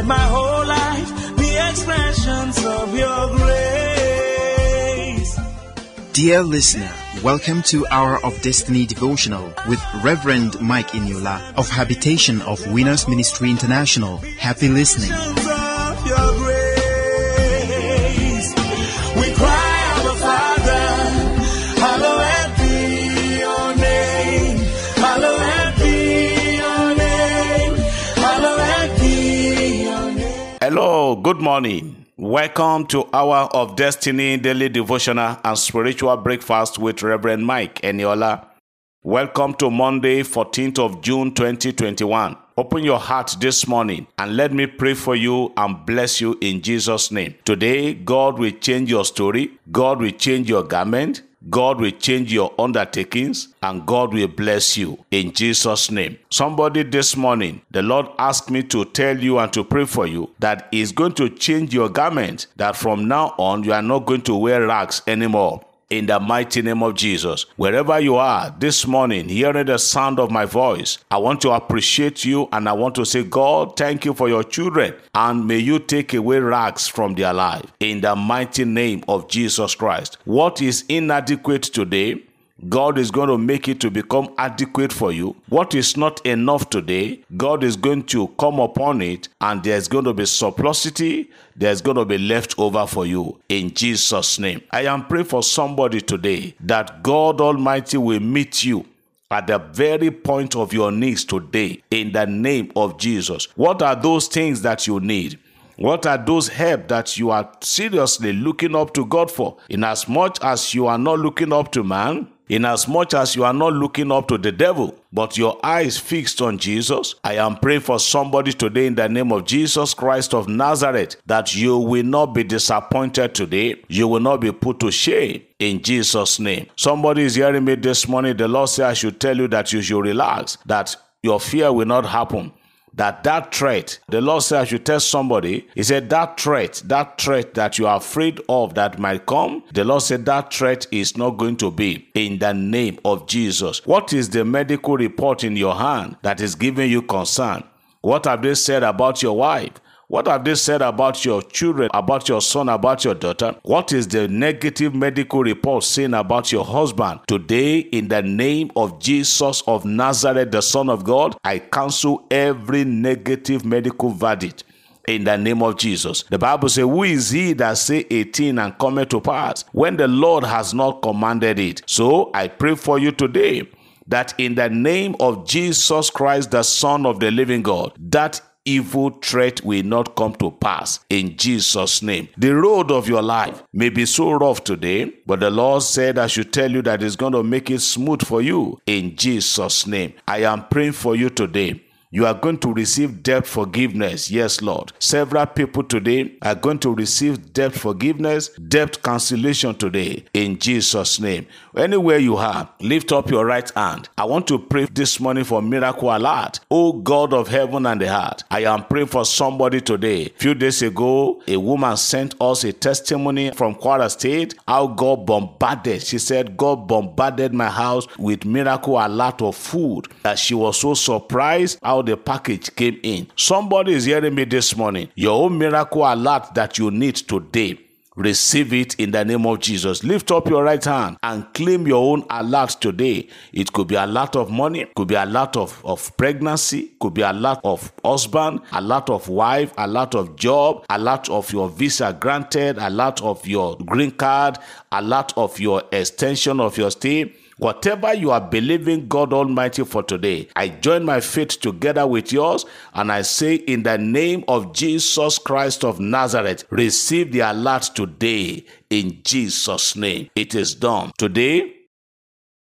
Let my whole life be expressions of your grace. Dear listener, welcome to Hour of Destiny Devotional with Rev. Mike Inyola of Habitation of Winners Ministry International. Happy listening. Hello, good morning. Welcome to Hour of Destiny Daily Devotional and Spiritual Breakfast with Rev. Mike Inyola. Welcome to Monday, 14th of June, 2021. Open your heart this morning and let me pray for you and bless you in Jesus' name. Today, God will change your story. God will change your garment. God will change your undertakings, and God will bless you in Jesus' name. Somebody this morning, the Lord asked me to tell you and to pray for you that He's going to change your garment, that from now on you are not going to wear rags anymore. In the mighty name of Jesus, wherever you are this morning, hearing the sound of my voice, I want to appreciate you and I want to say, God, thank you for your children and may you take away rags from their life. In the mighty name of Jesus Christ, what is inadequate today, God is going to make it to become adequate for you. What is not enough today, God is going to come upon it and there's going to be surplusity, there's going to be left over for you in Jesus' name. I am praying for somebody today that God Almighty will meet you at the very point of your needs today in the name of Jesus. What are those things that you need? What are those help that you are seriously looking up to God for? In as much as you are not looking up to man, in as much as you are not looking up to the devil, but your eyes fixed on Jesus, I am praying for somebody today in the name of Jesus Christ of Nazareth that you will not be disappointed today. You will not be put to shame in Jesus' name. Somebody is hearing me this morning. The Lord said I should tell you that you should relax, that your fear will not happen. That threat, the Lord said I should tell somebody, He said that threat that you are afraid of that might come, the Lord said that threat is not going to be in the name of Jesus. What is the medical report in your hand that is giving you concern? What have they said about your wife? What have they said about your children, about your son, about your daughter? What is the negative medical report saying about your husband? Today, in the name of Jesus of Nazareth, the Son of God, I cancel every negative medical verdict. In the name of Jesus. The Bible says, who is he that say a thing and cometh to pass when the Lord has not commanded it? So I pray for you today that in the name of Jesus Christ, the Son of the living God, that evil threat will not come to pass in Jesus' name. The road of your life may be so rough today, but the Lord said I should tell you that it's going to make it smooth for you in Jesus' name. I am praying for you today. You are going to receive debt forgiveness. Yes, Lord. Several people today are going to receive debt forgiveness, debt cancellation today in Jesus' name. Anywhere you are, lift up your right hand. I want to pray this morning for miracle alert. Oh God of heaven and the heart, I am praying for somebody today. A few days ago, a woman sent us a testimony from Kwara State, how God bombarded. She said, God bombarded my house with miracle alert of food. That she was so surprised how the package came in. Somebody is hearing me this morning. Your own miracle alert that you need today, receive it in the name of Jesus. Lift up your right hand and claim your own alert today. It could be a lot of money, could be a lot of pregnancy, could be a lot of husband, a lot of wife, a lot of job, a lot of your visa granted, a lot of your green card, a lot of your extension of your stay. Whatever you are believing God Almighty for today, I join my faith together with yours and I say in the name of Jesus Christ of Nazareth, receive the alert today in Jesus' name. It is done. Today,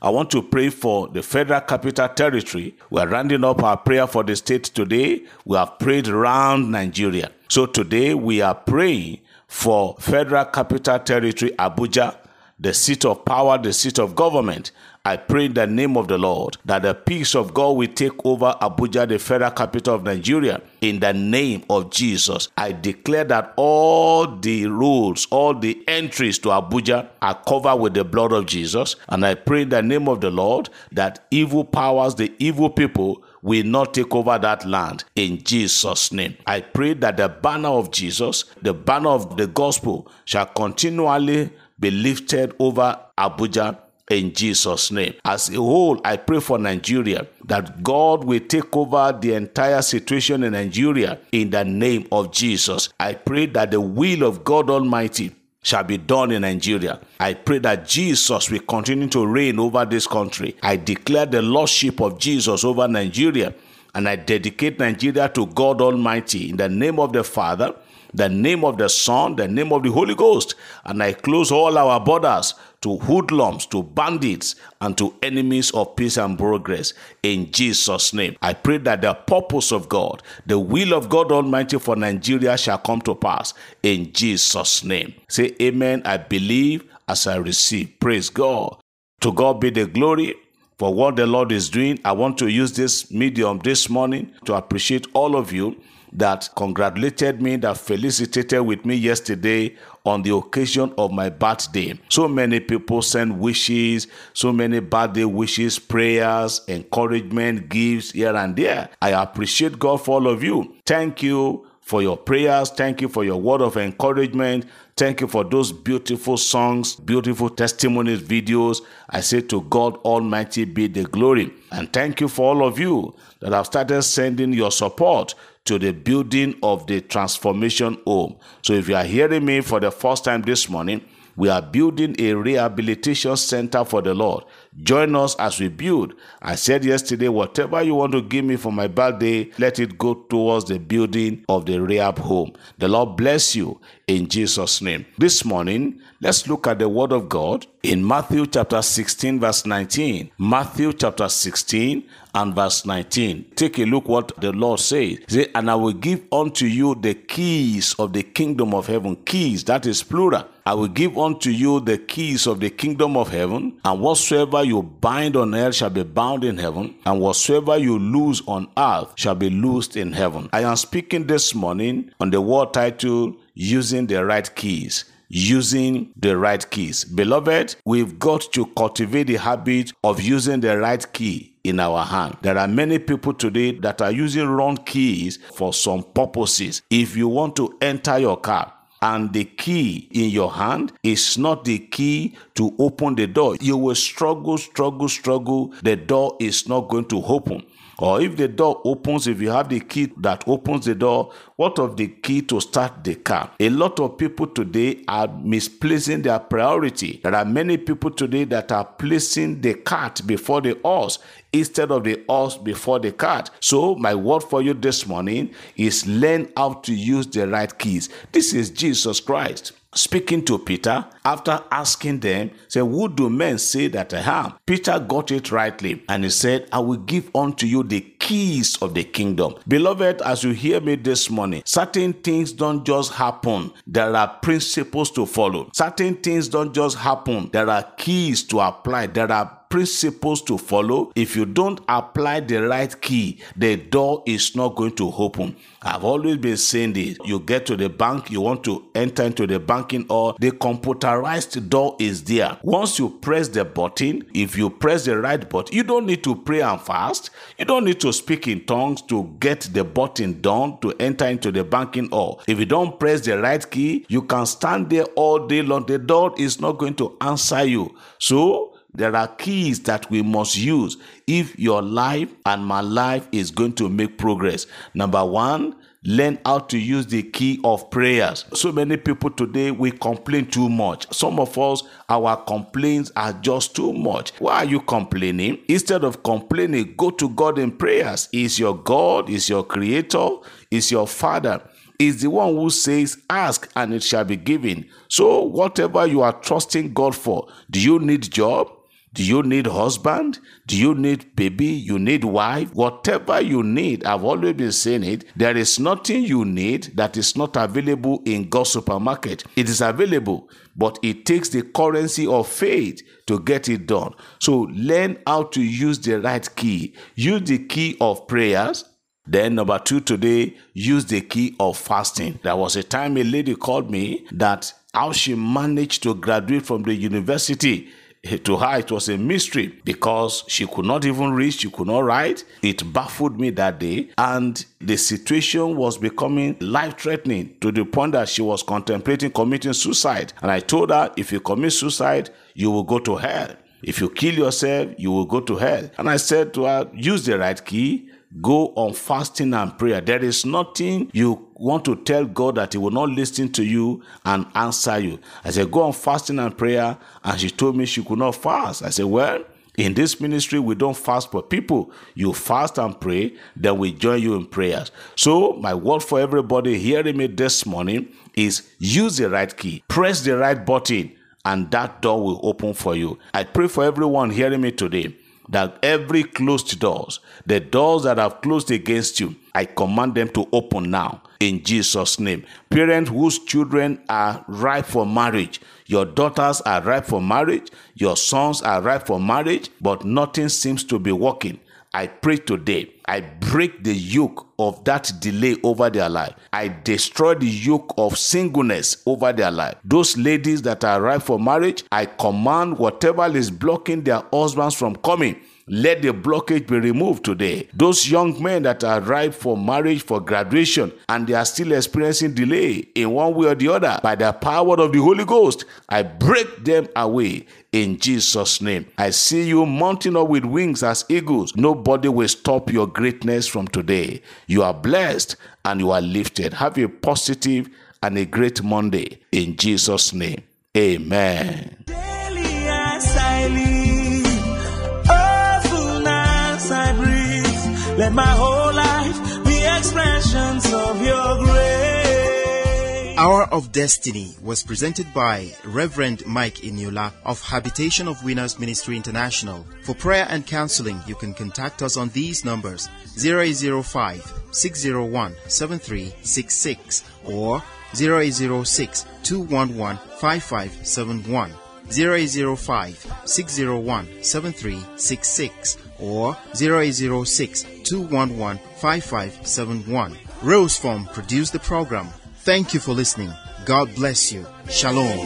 I want to pray for the Federal Capital Territory. We are rounding up our prayer for the state today. We have prayed around Nigeria. So today we are praying for Federal Capital Territory, Abuja, the seat of power, the seat of government. I pray in the name of the Lord that the peace of God will take over Abuja, the federal capital of Nigeria. In the name of Jesus, I declare that all the roads, all the entries to Abuja are covered with the blood of Jesus. And I pray in the name of the Lord that evil powers, the evil people, will not take over that land in Jesus' name. I pray that the banner of Jesus, the banner of the gospel, shall continually be lifted over Abuja in Jesus' name. As a whole, I pray for Nigeria that God will take over the entire situation in Nigeria in the name of Jesus. I pray that the will of God Almighty shall be done in Nigeria. I pray that Jesus will continue to reign over this country. I declare the lordship of Jesus over Nigeria, and I dedicate Nigeria to God Almighty in the name of the Father, the name of the Son, the name of the Holy Ghost. And I close all our borders to hoodlums, to bandits, and to enemies of peace and progress in Jesus' name. I pray that the purpose of God, the will of God Almighty for Nigeria shall come to pass in Jesus' name. Say amen. I believe as I receive. Praise God. To God be the glory for what the Lord is doing. I want to use this medium this morning to appreciate all of you that congratulated me, that felicitated with me yesterday on the occasion of my birthday. So many people send wishes, so many birthday wishes, prayers, encouragement, gifts here and there. I appreciate God for all of you. Thank you for your prayers. Thank you for your word of encouragement. Thank you for those beautiful songs, beautiful testimonies, videos. I say to God Almighty be the glory. And thank you for all of you that have started sending your support to the building of the transformation home. So if you are hearing me for the first time this morning, we are building a rehabilitation center for the Lord. Join us as we build. I said yesterday, whatever you want to give me for my birthday, let it go towards the building of the rehab home. The Lord bless you in Jesus' name. This morning, let's look at the word of God in Matthew chapter 16, verse 19. Matthew chapter 16 and verse 19. Take a look what the Lord says. He said, and I will give unto you the keys of the kingdom of heaven. Keys, that is plural. I will give unto you the keys of the kingdom of heaven, and whatsoever you bind on earth shall be bound in heaven, and whatsoever you loose on earth shall be loosed in heaven. I am speaking this morning on the word titled, Using the Right Keys. Using the right keys. Beloved, we've got to cultivate the habit of using the right key in our hand. There are many people today that are using wrong keys for some purposes. If you want to enter your car and the key in your hand is not the key to open the door, you will struggle. The door is not going to open. Or if the door opens, if you have the key that opens the door, what of the key to start the car? A lot of people today are misplacing their priority. There are many people today that are placing the cart before the horse instead of the horse before the cart. So my word for you this morning is learn how to use the right keys. This is Jesus Christ speaking to Peter after asking them, say, who do men say that I am? Peter got it rightly, and he said, I will give unto you the keys of the kingdom. Beloved, as you hear me this morning, certain things don't just happen. There are principles to follow. Certain things don't just happen. There are keys to apply. There are principles to follow. If you don't apply the right key, the door is not going to open. I've always been saying this. You get to the bank, you want to enter into the banking hall, the computerized door is there. Once you press the button, if you press the right button, you don't need to pray and fast. You don't need to speak in tongues to get the button done to enter into the banking hall. If you don't press the right key, you can stand there all day long. The door is not going to answer you. So, there are keys that we must use if your life and my life is going to make progress. Number one, learn how to use the key of prayers. So many people today, we complain too much. Some of us, our complaints are just too much. Why are you complaining? Instead of complaining, go to God in prayers. He's your God, He's your Creator, He's your Father. Is the one who says, ask and it shall be given. So whatever you are trusting God for, do you need job? Do you need husband? Do you need baby? You need wife? Whatever you need, I've always been saying it, there is nothing you need that is not available in God's supermarket. It is available, but it takes the currency of faith to get it done. So learn how to use the right key. Use the key of prayers. Then number 2 today, use the key of fasting. There was a time a lady called me that how she managed to graduate from the university. To her, it was a mystery because she could not even read, she could not write. It baffled me that day, and the situation was becoming life-threatening to the point that she was contemplating committing suicide. And I told her, if you commit suicide, you will go to hell. If you kill yourself, you will go to hell. And I said to her, use the right key. Go on fasting and prayer. There is nothing you want to tell God that He will not listen to you and answer you. I said, go on fasting and prayer. And she told me she could not fast. I said, well, in this ministry, we don't fast for people. You fast and pray, then we join you in prayers. So my word for everybody hearing me this morning is use the right key. Press the right button and that door will open for you. I pray for everyone hearing me today, that every closed doors, the doors that have closed against you, I command them to open now in Jesus' name. Parents whose children are ripe for marriage, your daughters are ripe for marriage, your sons are ripe for marriage, but nothing seems to be working. I pray today, I break the yoke of that delay over their life. I destroy the yoke of singleness over their life. Those ladies that are ripe for marriage, I command whatever is blocking their husbands from coming, let the blockage be removed today. Those young men that are ripe for marriage, for graduation, and they are still experiencing delay in one way or the other, by the power of the Holy Ghost, I break them away in Jesus' name. I see you mounting up with wings as eagles. Nobody will stop your greatness from today. You are blessed and you are lifted. Have a positive and a great Monday in Jesus' name. Amen. Let my whole life be expressions of your grace. Hour of Destiny was presented by Rev. Mike Inyola of Habitation of Winners Ministry International. For prayer and counseling, you can contact us on these numbers: 0805-601-7366 or 0806-211-5571. 0805-601-7366 or 0806-211-5571. Rose Farm produced the program. Thank you for listening. God bless you. Shalom.